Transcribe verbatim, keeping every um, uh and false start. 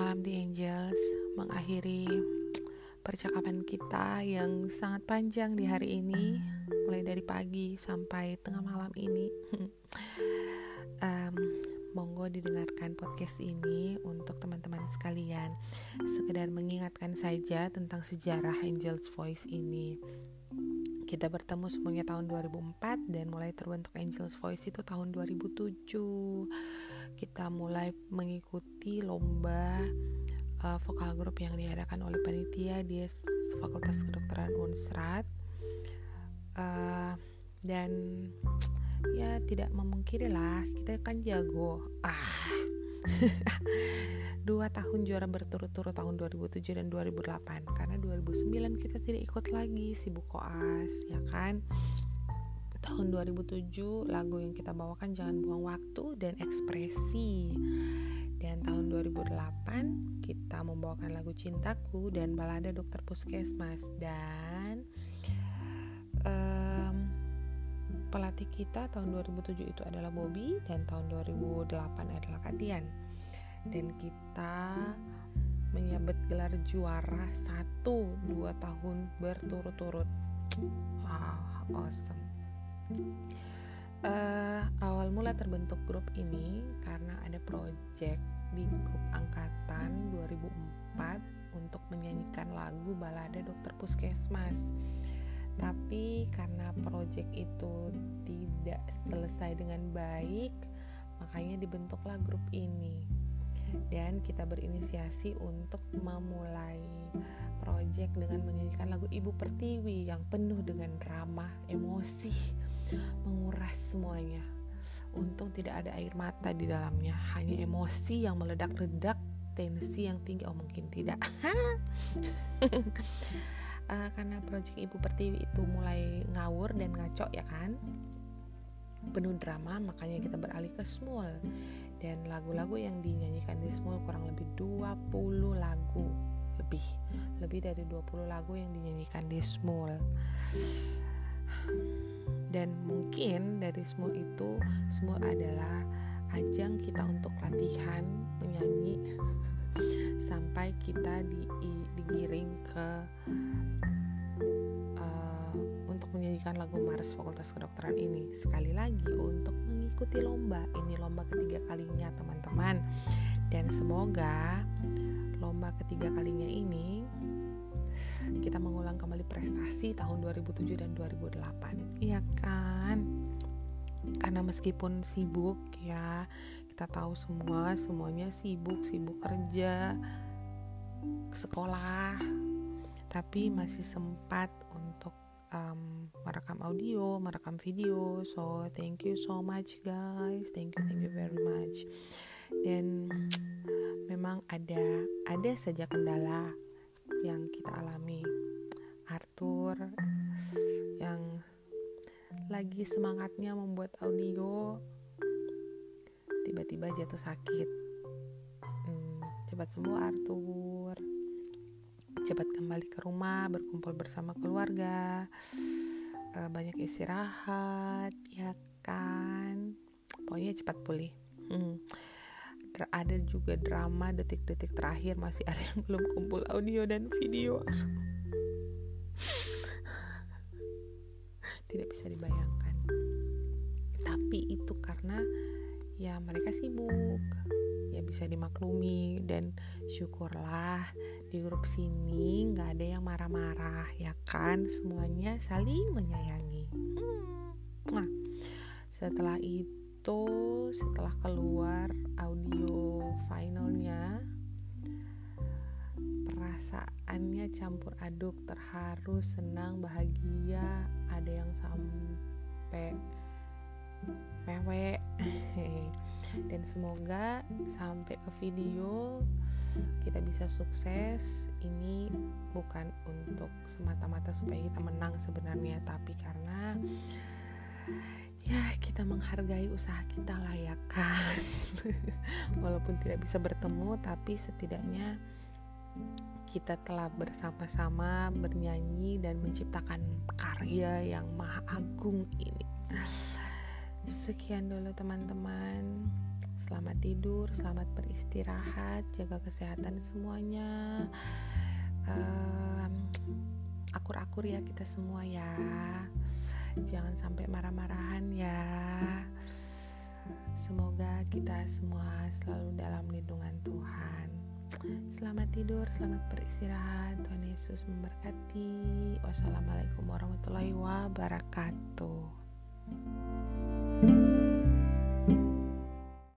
malam di Angels, mengakhiri percakapan kita yang sangat panjang di hari ini, mulai dari pagi sampai tengah malam ini. um, monggo didengarkan podcast ini untuk teman-teman sekalian, sekedar mengingatkan saja tentang sejarah Angels Voice ini. Kita bertemu semuanya tahun dua ribu empat dan mulai terbentuk Angels Voice itu tahun dua ribu tujuh. Kita mulai mengikuti lomba uh, vokal grup yang diadakan oleh panitia di Fakultas Kedokteran Unsrat. Uh, dan ya tidak memungkiri lah, kita kan jago. Ah. Dua tahun juara berturut-turut, tahun dua ribu tujuh dan dua ribu delapan, karena dua ribu sembilan kita tidak ikut lagi, sibuk koas, ya kan. Tahun dua ribu tujuh lagu yang kita bawakan Jangan Buang Waktu dan Ekspresi, dan tahun dua ribu delapan kita membawakan lagu Cintaku dan Balada Dokter Puskesmas. Dan um, pelatih kita tahun dua ribu tujuh itu adalah Bobby dan tahun dua ribu delapan adalah Katian. Dan kita menyabet gelar juara satu dua tahun berturut-turut. Wow, awesome. Uh, awal mula terbentuk grup ini karena ada proyek di grup angkatan dua ribu empat untuk menyanyikan lagu Balada Dokter Puskesmas. Tapi karena proyek itu tidak selesai dengan baik, makanya dibentuklah grup ini. Dan kita berinisiasi untuk memulai proyek dengan menyanyikan lagu Ibu Pertiwi yang penuh dengan drama, emosi, menguras semuanya. Untung tidak ada air mata di dalamnya, hanya emosi yang meledak-ledak, tensi yang tinggi. Oh mungkin tidak. uh, karena proyek Ibu Pertiwi itu mulai ngawur dan ngaco, ya kan, penuh drama, makanya kita beralih ke Small. Dan lagu-lagu yang dinyanyikan di Small kurang lebih dua puluh lagu, lebih lebih dari dua puluh lagu yang dinyanyikan di Small. Dan mungkin dari Small itu, Small adalah ajang kita untuk latihan menyanyi sampai kita di, digiring ke menyanyikan lagu Mars Fakultas Kedokteran ini, sekali lagi untuk mengikuti lomba. Ini lomba ketiga kalinya, teman-teman, dan semoga lomba ketiga kalinya ini kita mengulang kembali prestasi tahun dua ribu tujuh dan dua ribu delapan, iya kan? Karena meskipun sibuk, ya kita tahu semua, semuanya sibuk, sibuk kerja, sekolah, tapi masih sempat untuk Um, merekam audio, merekam video. So thank you so much guys, thank you, thank you very much. Dan memang ada ada saja kendala yang kita alami. Arthur yang lagi semangatnya membuat audio tiba-tiba jatuh sakit. hmm, cepat sembuh Arthur, cepat kembali ke rumah, berkumpul bersama keluarga, banyak istirahat, ya kan, pokoknya cepat pulih. hmm. Ada juga drama detik-detik terakhir, masih ada yang belum kumpul audio dan video. Tidak bisa dibayangkan, tapi itu karena ya mereka sibuk, ya bisa dimaklumi. Dan syukurlah di grup sini nggak ada yang marah-marah, ya kan, semuanya saling menyayangi. Nah, setelah itu, setelah keluar audio finalnya, perasaannya campur aduk, terharu, senang, bahagia, ada yang sampai mewe. Dan semoga sampai ke video kita bisa sukses. Ini bukan untuk semata-mata supaya kita menang sebenarnya, tapi karena ya kita menghargai usaha kita lah, ya kan. Walaupun tidak bisa bertemu, tapi setidaknya kita telah bersama-sama bernyanyi dan menciptakan karya yang maha agung ini. Sekian dulu teman-teman. selamat tidur, selamat beristirahat, jaga kesehatan semuanya. Um, akur-akur ya kita semua ya, jangan sampai marah-marahan ya. Semoga kita semua selalu dalam lindungan Tuhan. Selamat tidur, selamat beristirahat. Tuhan Yesus memberkati. Wassalamualaikum warahmatullahi wabarakatuh.